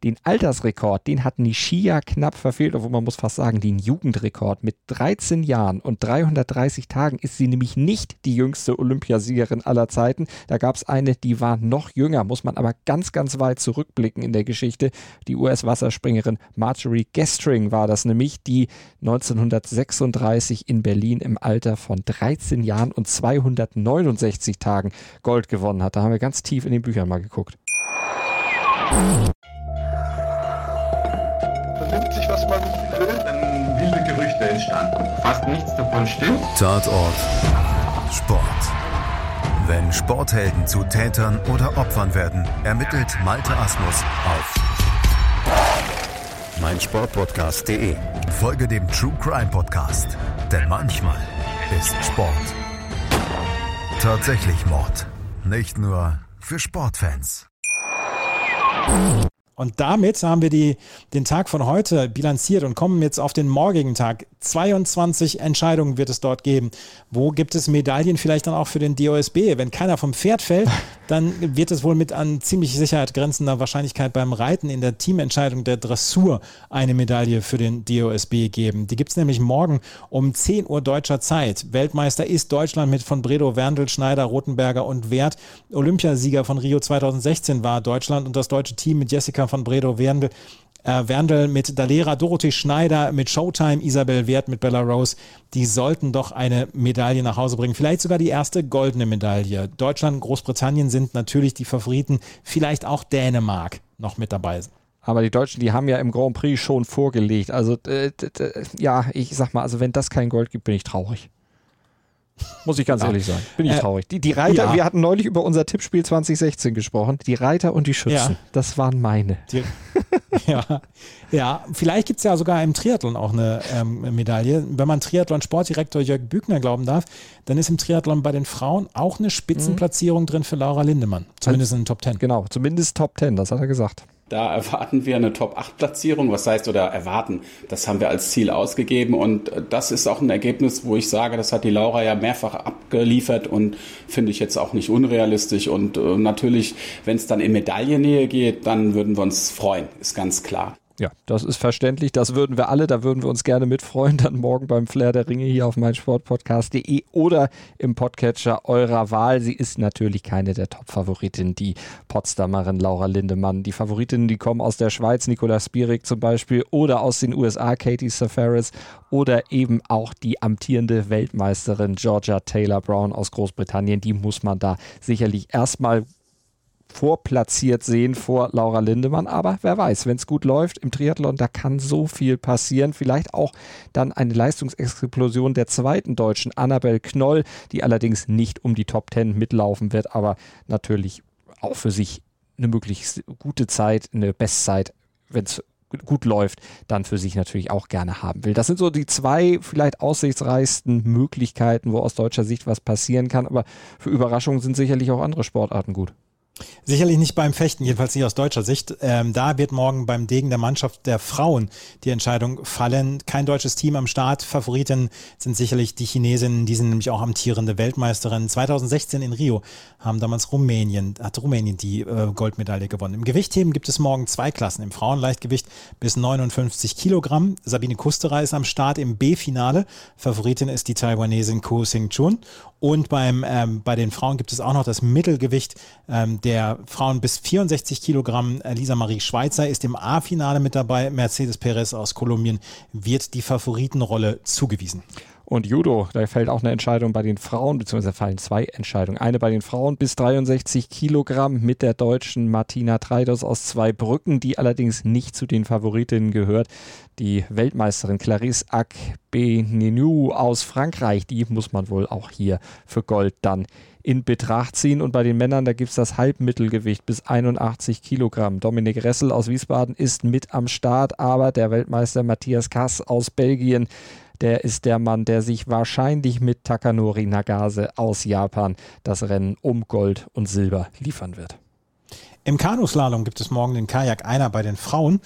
den Altersrekord, den hat Nishiya knapp verfehlt, obwohl man muss fast sagen, den Jugendrekord. Mit dreizehn Jahren und dreihundertdreißig Tagen ist sie nämlich nicht die jüngste Olympiasiegerin aller Zeiten. Da gab es eine, die war noch jünger, muss man aber ganz, ganz weit zurückblicken in der Geschichte. Die U S-Wasserspringerin Marjorie Gestring war das nämlich, die neunzehnhundertsechsunddreißig in Berlin im Alter von dreizehn Jahren und zweihundertneunundsechzig Tagen Gold gewonnen hat. Da haben wir ganz tief in den Büchern mal geguckt. Vernimmt sich, was man will, dann wilde Gerüchte entstanden. Fast nichts davon stimmt. Tatort Sport. Wenn Sporthelden zu Tätern oder Opfern werden, ermittelt Malte Asmus auf meinsportpodcast punkt de. Folge dem True Crime Podcast, denn manchmal ist Sport tatsächlich Mord. Nicht nur für Sportfans. Und damit haben wir die, den Tag von heute bilanziert und kommen jetzt auf den morgigen Tag. zweiundzwanzig Entscheidungen wird es dort geben. Wo gibt es Medaillen vielleicht dann auch für den D O S B? Wenn keiner vom Pferd fällt, dann wird es wohl mit an ziemlich Sicherheit grenzender Wahrscheinlichkeit beim Reiten in der Teamentscheidung der Dressur eine Medaille für den D O S B geben. Die gibt es nämlich morgen um zehn Uhr deutscher Zeit. Weltmeister ist Deutschland mit von Bredow, Werndl, Schneider, Rothenberger und Werth. Olympiasieger von Rio zweitausendsechzehn war Deutschland und das deutsche Team mit Jessica von Bredow, Werndl, äh, Werndl mit Dalera, Dorothee Schneider, mit Showtime, Isabel Werth, mit Bella Rose. Die sollten doch eine Medaille nach Hause bringen. Vielleicht sogar die erste goldene Medaille. Deutschland, Großbritannien sind natürlich die Favoriten. Vielleicht auch Dänemark noch mit dabei sind. Aber die Deutschen, die haben ja im Grand Prix schon vorgelegt. Also, äh, äh, ja, ich sag mal, also wenn das kein Gold gibt, bin ich traurig. Muss ich ganz ja. ehrlich sein. Bin ich äh, traurig. Die, die Reiter, ja. wir hatten neulich über unser Tippspiel zwanzig sechzehn gesprochen. Die Reiter und die Schützen, ja. das waren meine. Die, ja. ja, vielleicht gibt es ja sogar im Triathlon auch eine ähm, Medaille. Wenn man Triathlon-Sportdirektor Jörg Büchner glauben darf, dann ist im Triathlon bei den Frauen auch eine Spitzenplatzierung mhm. drin für Laura Lindemann. Zumindest also, in den Top Ten. Genau, zumindest Top Ten, das hat er gesagt. Da erwarten wir eine Top-acht-Platzierung, was heißt oder erwarten, das haben wir als Ziel ausgegeben und das ist auch ein Ergebnis, wo ich sage, das hat die Laura ja mehrfach abgeliefert und finde ich jetzt auch nicht unrealistisch und äh, natürlich, wenn es dann in Medaillennähe geht, dann würden wir uns freuen, ist ganz klar. Ja, das ist verständlich. Das würden wir alle, da würden wir uns gerne mitfreuen. Dann morgen beim Flair der Ringe hier auf meinsportpodcast punkt de oder im Podcatcher eurer Wahl. Sie ist natürlich keine der Top-Favoritinnen, die Potsdamerin Laura Lindemann. Die Favoritinnen, die kommen aus der Schweiz, Nicola Spierig zum Beispiel, oder aus den U S A, Katie Safaris, oder eben auch die amtierende Weltmeisterin Georgia Taylor-Brown aus Großbritannien. Die muss man da sicherlich erstmal vorplatziert sehen vor Laura Lindemann, aber wer weiß, wenn es gut läuft im Triathlon, da kann so viel passieren. Vielleicht auch dann eine Leistungsexplosion der zweiten Deutschen, Annabel Knoll, die allerdings nicht um die Top Ten mitlaufen wird, aber natürlich auch für sich eine möglichst gute Zeit, eine Bestzeit, wenn es gut läuft, dann für sich natürlich auch gerne haben will. Das sind so die zwei vielleicht aussichtsreichsten Möglichkeiten, wo aus deutscher Sicht was passieren kann, aber für Überraschungen sind sicherlich auch andere Sportarten gut. Sicherlich nicht beim Fechten, jedenfalls nicht aus deutscher Sicht. Ähm, da wird morgen beim Degen der Mannschaft der Frauen die Entscheidung fallen. Kein deutsches Team am Start. Favoriten sind sicherlich die Chinesinnen, die sind nämlich auch amtierende Weltmeisterinnen. zweitausendsechzehn in Rio haben damals Rumänien, hat Rumänien die äh, Goldmedaille gewonnen. Im Gewichtheben gibt es morgen zwei Klassen. Im Frauenleichtgewicht bis neunundfünfzig Kilogramm. Sabine Kusterer ist am Start im B-Finale. Favoritin ist die Taiwanesin Ko Sing-Chun. Und beim, ähm, bei den Frauen gibt es auch noch das Mittelgewicht ähm, der Frauen bis vierundsechzig Kilogramm. Lisa Marie Schweizer ist im A-Finale mit dabei. Mercedes Perez aus Kolumbien wird die Favoritenrolle zugewiesen. Und Judo, da fällt auch eine Entscheidung bei den Frauen, beziehungsweise fallen zwei Entscheidungen. Eine bei den Frauen bis dreiundsechzig Kilogramm mit der deutschen Martina Treidos aus Zweibrücken, die allerdings nicht zu den Favoritinnen gehört. Die Weltmeisterin Clarisse Agbenenou aus Frankreich, die muss man wohl auch hier für Gold dann in Betracht ziehen. Und bei den Männern, da gibt es das Halbmittelgewicht bis einundachtzig Kilogramm. Dominik Ressel aus Wiesbaden ist mit am Start, aber der Weltmeister Matthias Kass aus Belgien, der ist der Mann, der sich wahrscheinlich mit Takanori Nagase aus Japan das Rennen um Gold und Silber liefern wird. Im Kanuslalom gibt es morgen den Kajak einer bei den Frauen.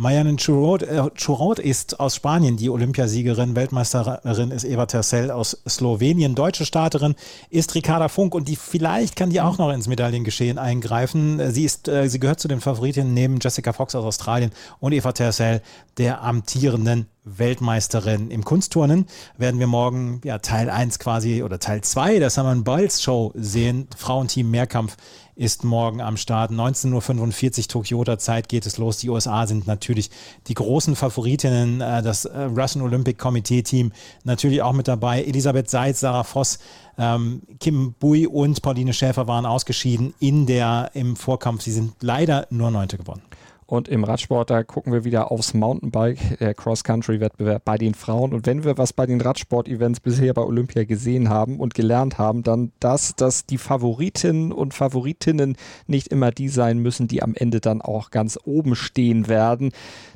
Marianne Churot, äh, Churot ist aus Spanien die Olympiasiegerin, Weltmeisterin ist Eva Tercel aus Slowenien, deutsche Starterin ist Ricarda Funk und die vielleicht kann die auch noch ins Medaillengeschehen eingreifen. Sie ist, äh, sie gehört zu den Favoritinnen neben Jessica Fox aus Australien und Eva Tercel, der amtierenden Weltmeisterin. Im Kunstturnen werden wir morgen ja, Teil eins quasi oder Teil zwei der Simon Biles Show sehen. Frauenteam Mehrkampf ist morgen am Start. neunzehn Uhr fünfundvierzig Tokioer Zeit geht es los. Die U S A sind natürlich die großen Favoritinnen. Das Russian Olympic Committee Team natürlich auch mit dabei. Elisabeth Seitz, Sarah Voss, Kim Bui und Pauline Schäfer waren ausgeschieden in der, im Vorkampf. Sie sind leider nur Neunte geworden. Und im Radsport, da gucken wir wieder aufs Mountainbike, der Cross-Country-Wettbewerb bei den Frauen. Und wenn wir was bei den Radsport-Events bisher bei Olympia gesehen haben und gelernt haben, dann das, dass die Favoritinnen und Favoritinnen nicht immer die sein müssen, die am Ende dann auch ganz oben stehen werden.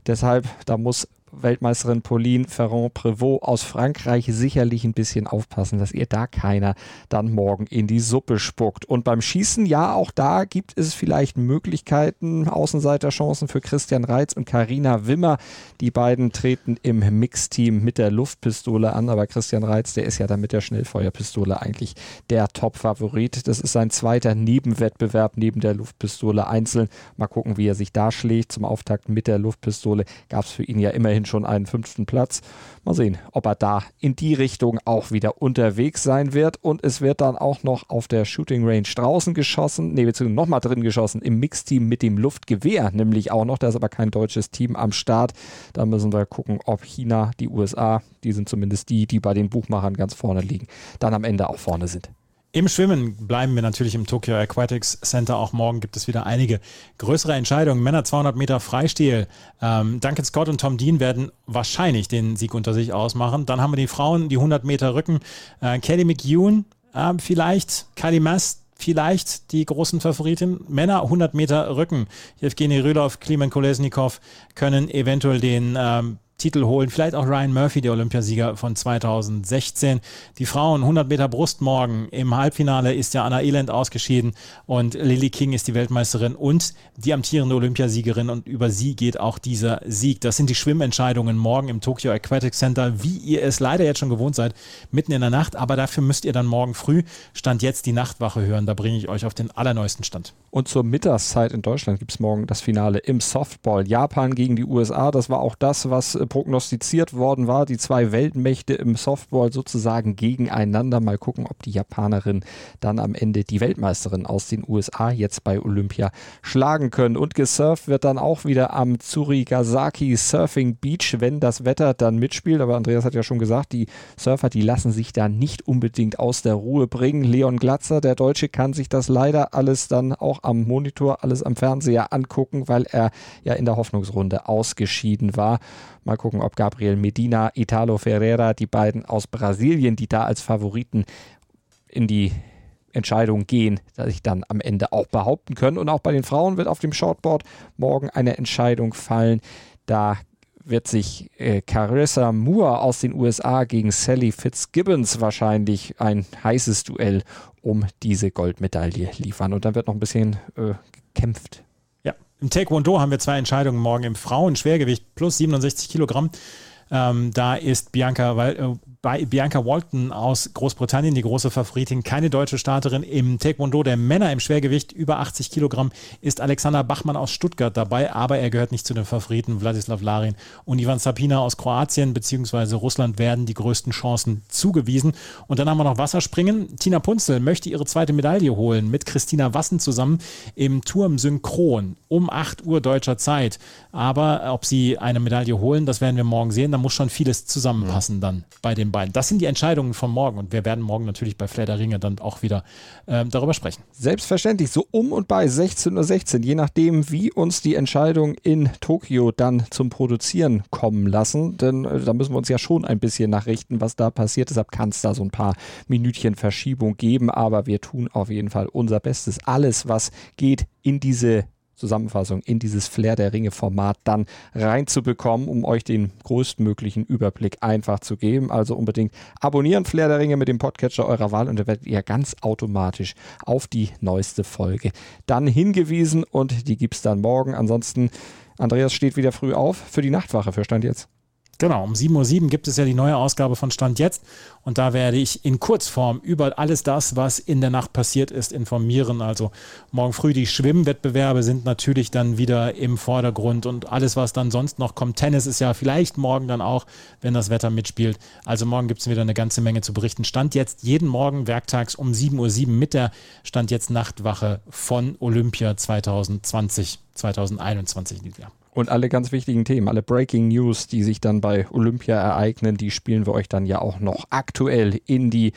Deshalb, da muss Weltmeisterin Pauline Ferrand-Prévot aus Frankreich sicherlich ein bisschen aufpassen, dass ihr da keiner dann morgen in die Suppe spuckt. Und beim Schießen, ja, auch da gibt es vielleicht Möglichkeiten, Außenseiterchancen für Christian Reitz und Carina Wimmer. Die beiden treten im Mixteam mit der Luftpistole an, aber Christian Reitz, der ist ja dann mit der Schnellfeuerpistole eigentlich der Top-Favorit. Das ist sein zweiter Nebenwettbewerb neben der Luftpistole einzeln. Mal gucken, wie er sich da schlägt. Zum Auftakt mit der Luftpistole gab es für ihn ja immerhin schon einen fünften Platz. Mal sehen, ob er da in die Richtung auch wieder unterwegs sein wird. Und es wird dann auch noch auf der Shooting Range draußen geschossen, nee, beziehungsweise nochmal drin geschossen, im Mixteam mit dem Luftgewehr nämlich auch noch. Da ist aber kein deutsches Team am Start. Da müssen wir gucken, ob China, die U S A, die sind zumindest die, die bei den Buchmachern ganz vorne liegen, dann am Ende auch vorne sind. Im Schwimmen bleiben wir natürlich im Tokyo Aquatics Center. Auch morgen gibt es wieder einige größere Entscheidungen. Männer zweihundert Meter Freistil. Ähm, Duncan Scott und Tom Dean werden wahrscheinlich den Sieg unter sich ausmachen. Dann haben wir die Frauen, die hundert Meter Rücken. Äh, Kelly McEwen, äh, vielleicht Kylie Mass, vielleicht die großen Favoriten. Männer hundert Meter Rücken. Jewgeni Rylov, Klimen Kolesnikov können eventuell den ähm, Titel holen. Vielleicht auch Ryan Murphy, der Olympiasieger von zweitausendsechzehn. Die Frauen hundert Meter Brust morgen. Im Halbfinale ist ja Anna Elend ausgeschieden und Lily King ist die Weltmeisterin und die amtierende Olympiasiegerin und über sie geht auch dieser Sieg. Das sind die Schwimmentscheidungen morgen im Tokyo Aquatic Center, wie ihr es leider jetzt schon gewohnt seid, mitten in der Nacht. Aber dafür müsst ihr dann morgen früh, Stand jetzt, die Nachtwache hören. Da bringe ich euch auf den allerneuesten Stand. Und zur Mittagszeit in Deutschland gibt es morgen das Finale im Softball. Japan gegen die U S A, das war auch das, was prognostiziert worden war. Die zwei Weltmächte im Softball sozusagen gegeneinander. Mal gucken, ob die Japanerin dann am Ende die Weltmeisterin aus den U S A jetzt bei Olympia schlagen können. Und gesurft wird dann auch wieder am Tsurigasaki Surfing Beach, wenn das Wetter dann mitspielt. Aber Andreas hat ja schon gesagt, die Surfer, die lassen sich da nicht unbedingt aus der Ruhe bringen. Leon Glatzer, der Deutsche, kann sich das leider alles dann auch am Monitor, alles am Fernseher angucken, weil er ja in der Hoffnungsrunde ausgeschieden war. Mal gucken, ob Gabriel Medina, Italo Ferreira, die beiden aus Brasilien, die da als Favoriten in die Entscheidung gehen, dass ich dann am Ende auch behaupten können. Und auch bei den Frauen wird auf dem Shortboard morgen eine Entscheidung fallen. Da wird sich äh, Carissa Moore aus den U S A gegen Sally Fitzgibbons wahrscheinlich ein heißes Duell um diese Goldmedaille liefern. Und dann wird noch ein bisschen äh, gekämpft. Ja, im Taekwondo haben wir zwei Entscheidungen morgen im Frauenschwergewicht plus siebenundsechzig Kilogramm. Ähm, da ist Bianca, äh, bei Bianca Walton aus Großbritannien die große Favoritin, keine deutsche Starterin. Im Taekwondo der Männer im Schwergewicht über achtzig Kilogramm ist Alexander Bachmann aus Stuttgart dabei, aber er gehört nicht zu den Favoriten. Vladislav Larin und Ivan Sapina aus Kroatien bzw. Russland werden die größten Chancen zugewiesen. Und dann haben wir noch Wasserspringen. Tina Punzel möchte ihre zweite Medaille holen mit Christina Wassen zusammen im Turm Synchron um acht Uhr deutscher Zeit. Aber ob sie eine Medaille holen, das werden wir morgen sehen. Dann muss schon vieles zusammenpassen dann bei den beiden. Das sind die Entscheidungen von morgen und wir werden morgen natürlich bei Flair der Ringe dann auch wieder äh, darüber sprechen. Selbstverständlich, so um und bei sechzehn Uhr sechzehn, je nachdem, wie uns die Entscheidungen in Tokio dann zum Produzieren kommen lassen, denn äh, da müssen wir uns ja schon ein bisschen nachrichten, was da passiert. Deshalb kann es da so ein paar Minütchen Verschiebung geben, aber wir tun auf jeden Fall unser Bestes. Alles, was geht, in diese Zusammenfassung, in dieses Flair der Ringe-Format dann reinzubekommen, um euch den größtmöglichen Überblick einfach zu geben. Also unbedingt abonnieren, Flair der Ringe mit dem Podcatcher eurer Wahl und dann werdet ihr ganz automatisch auf die neueste Folge dann hingewiesen und die gibt es dann morgen. Ansonsten, Andreas steht wieder früh auf für die Nachtwache, für Stand jetzt. Genau, um sieben Uhr sieben gibt es ja die neue Ausgabe von Stand jetzt und da werde ich in Kurzform über alles das, was in der Nacht passiert ist, informieren. Also morgen früh die Schwimmwettbewerbe sind natürlich dann wieder im Vordergrund und alles, was dann sonst noch kommt. Tennis ist ja vielleicht morgen dann auch, wenn das Wetter mitspielt. Also morgen gibt es wieder eine ganze Menge zu berichten. Stand jetzt jeden Morgen werktags um sieben Uhr sieben mit der Stand jetzt Nachtwache von Olympia zwanzig zwanzig, zwanzig einundzwanzig in diesem Jahr. Und alle ganz wichtigen Themen, alle Breaking News, die sich dann bei Olympia ereignen, die spielen wir euch dann ja auch noch aktuell in die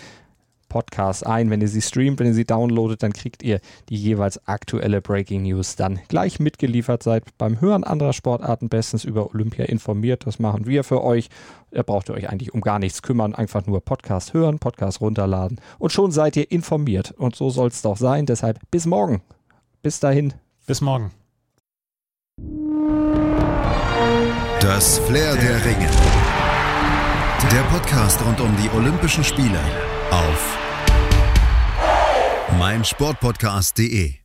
Podcasts ein. Wenn ihr sie streamt, wenn ihr sie downloadet, dann kriegt ihr die jeweils aktuelle Breaking News dann gleich mitgeliefert. Seid beim Hören anderer Sportarten bestens über Olympia informiert. Das machen wir für euch. Da braucht ihr euch eigentlich um gar nichts kümmern. Einfach nur Podcast hören, Podcast runterladen und schon seid ihr informiert. Und so soll es doch sein. Deshalb bis morgen. Bis dahin. Bis morgen. Das Flair der Ringe. Der Podcast rund um die Olympischen Spiele auf meinsportpodcast punkt de.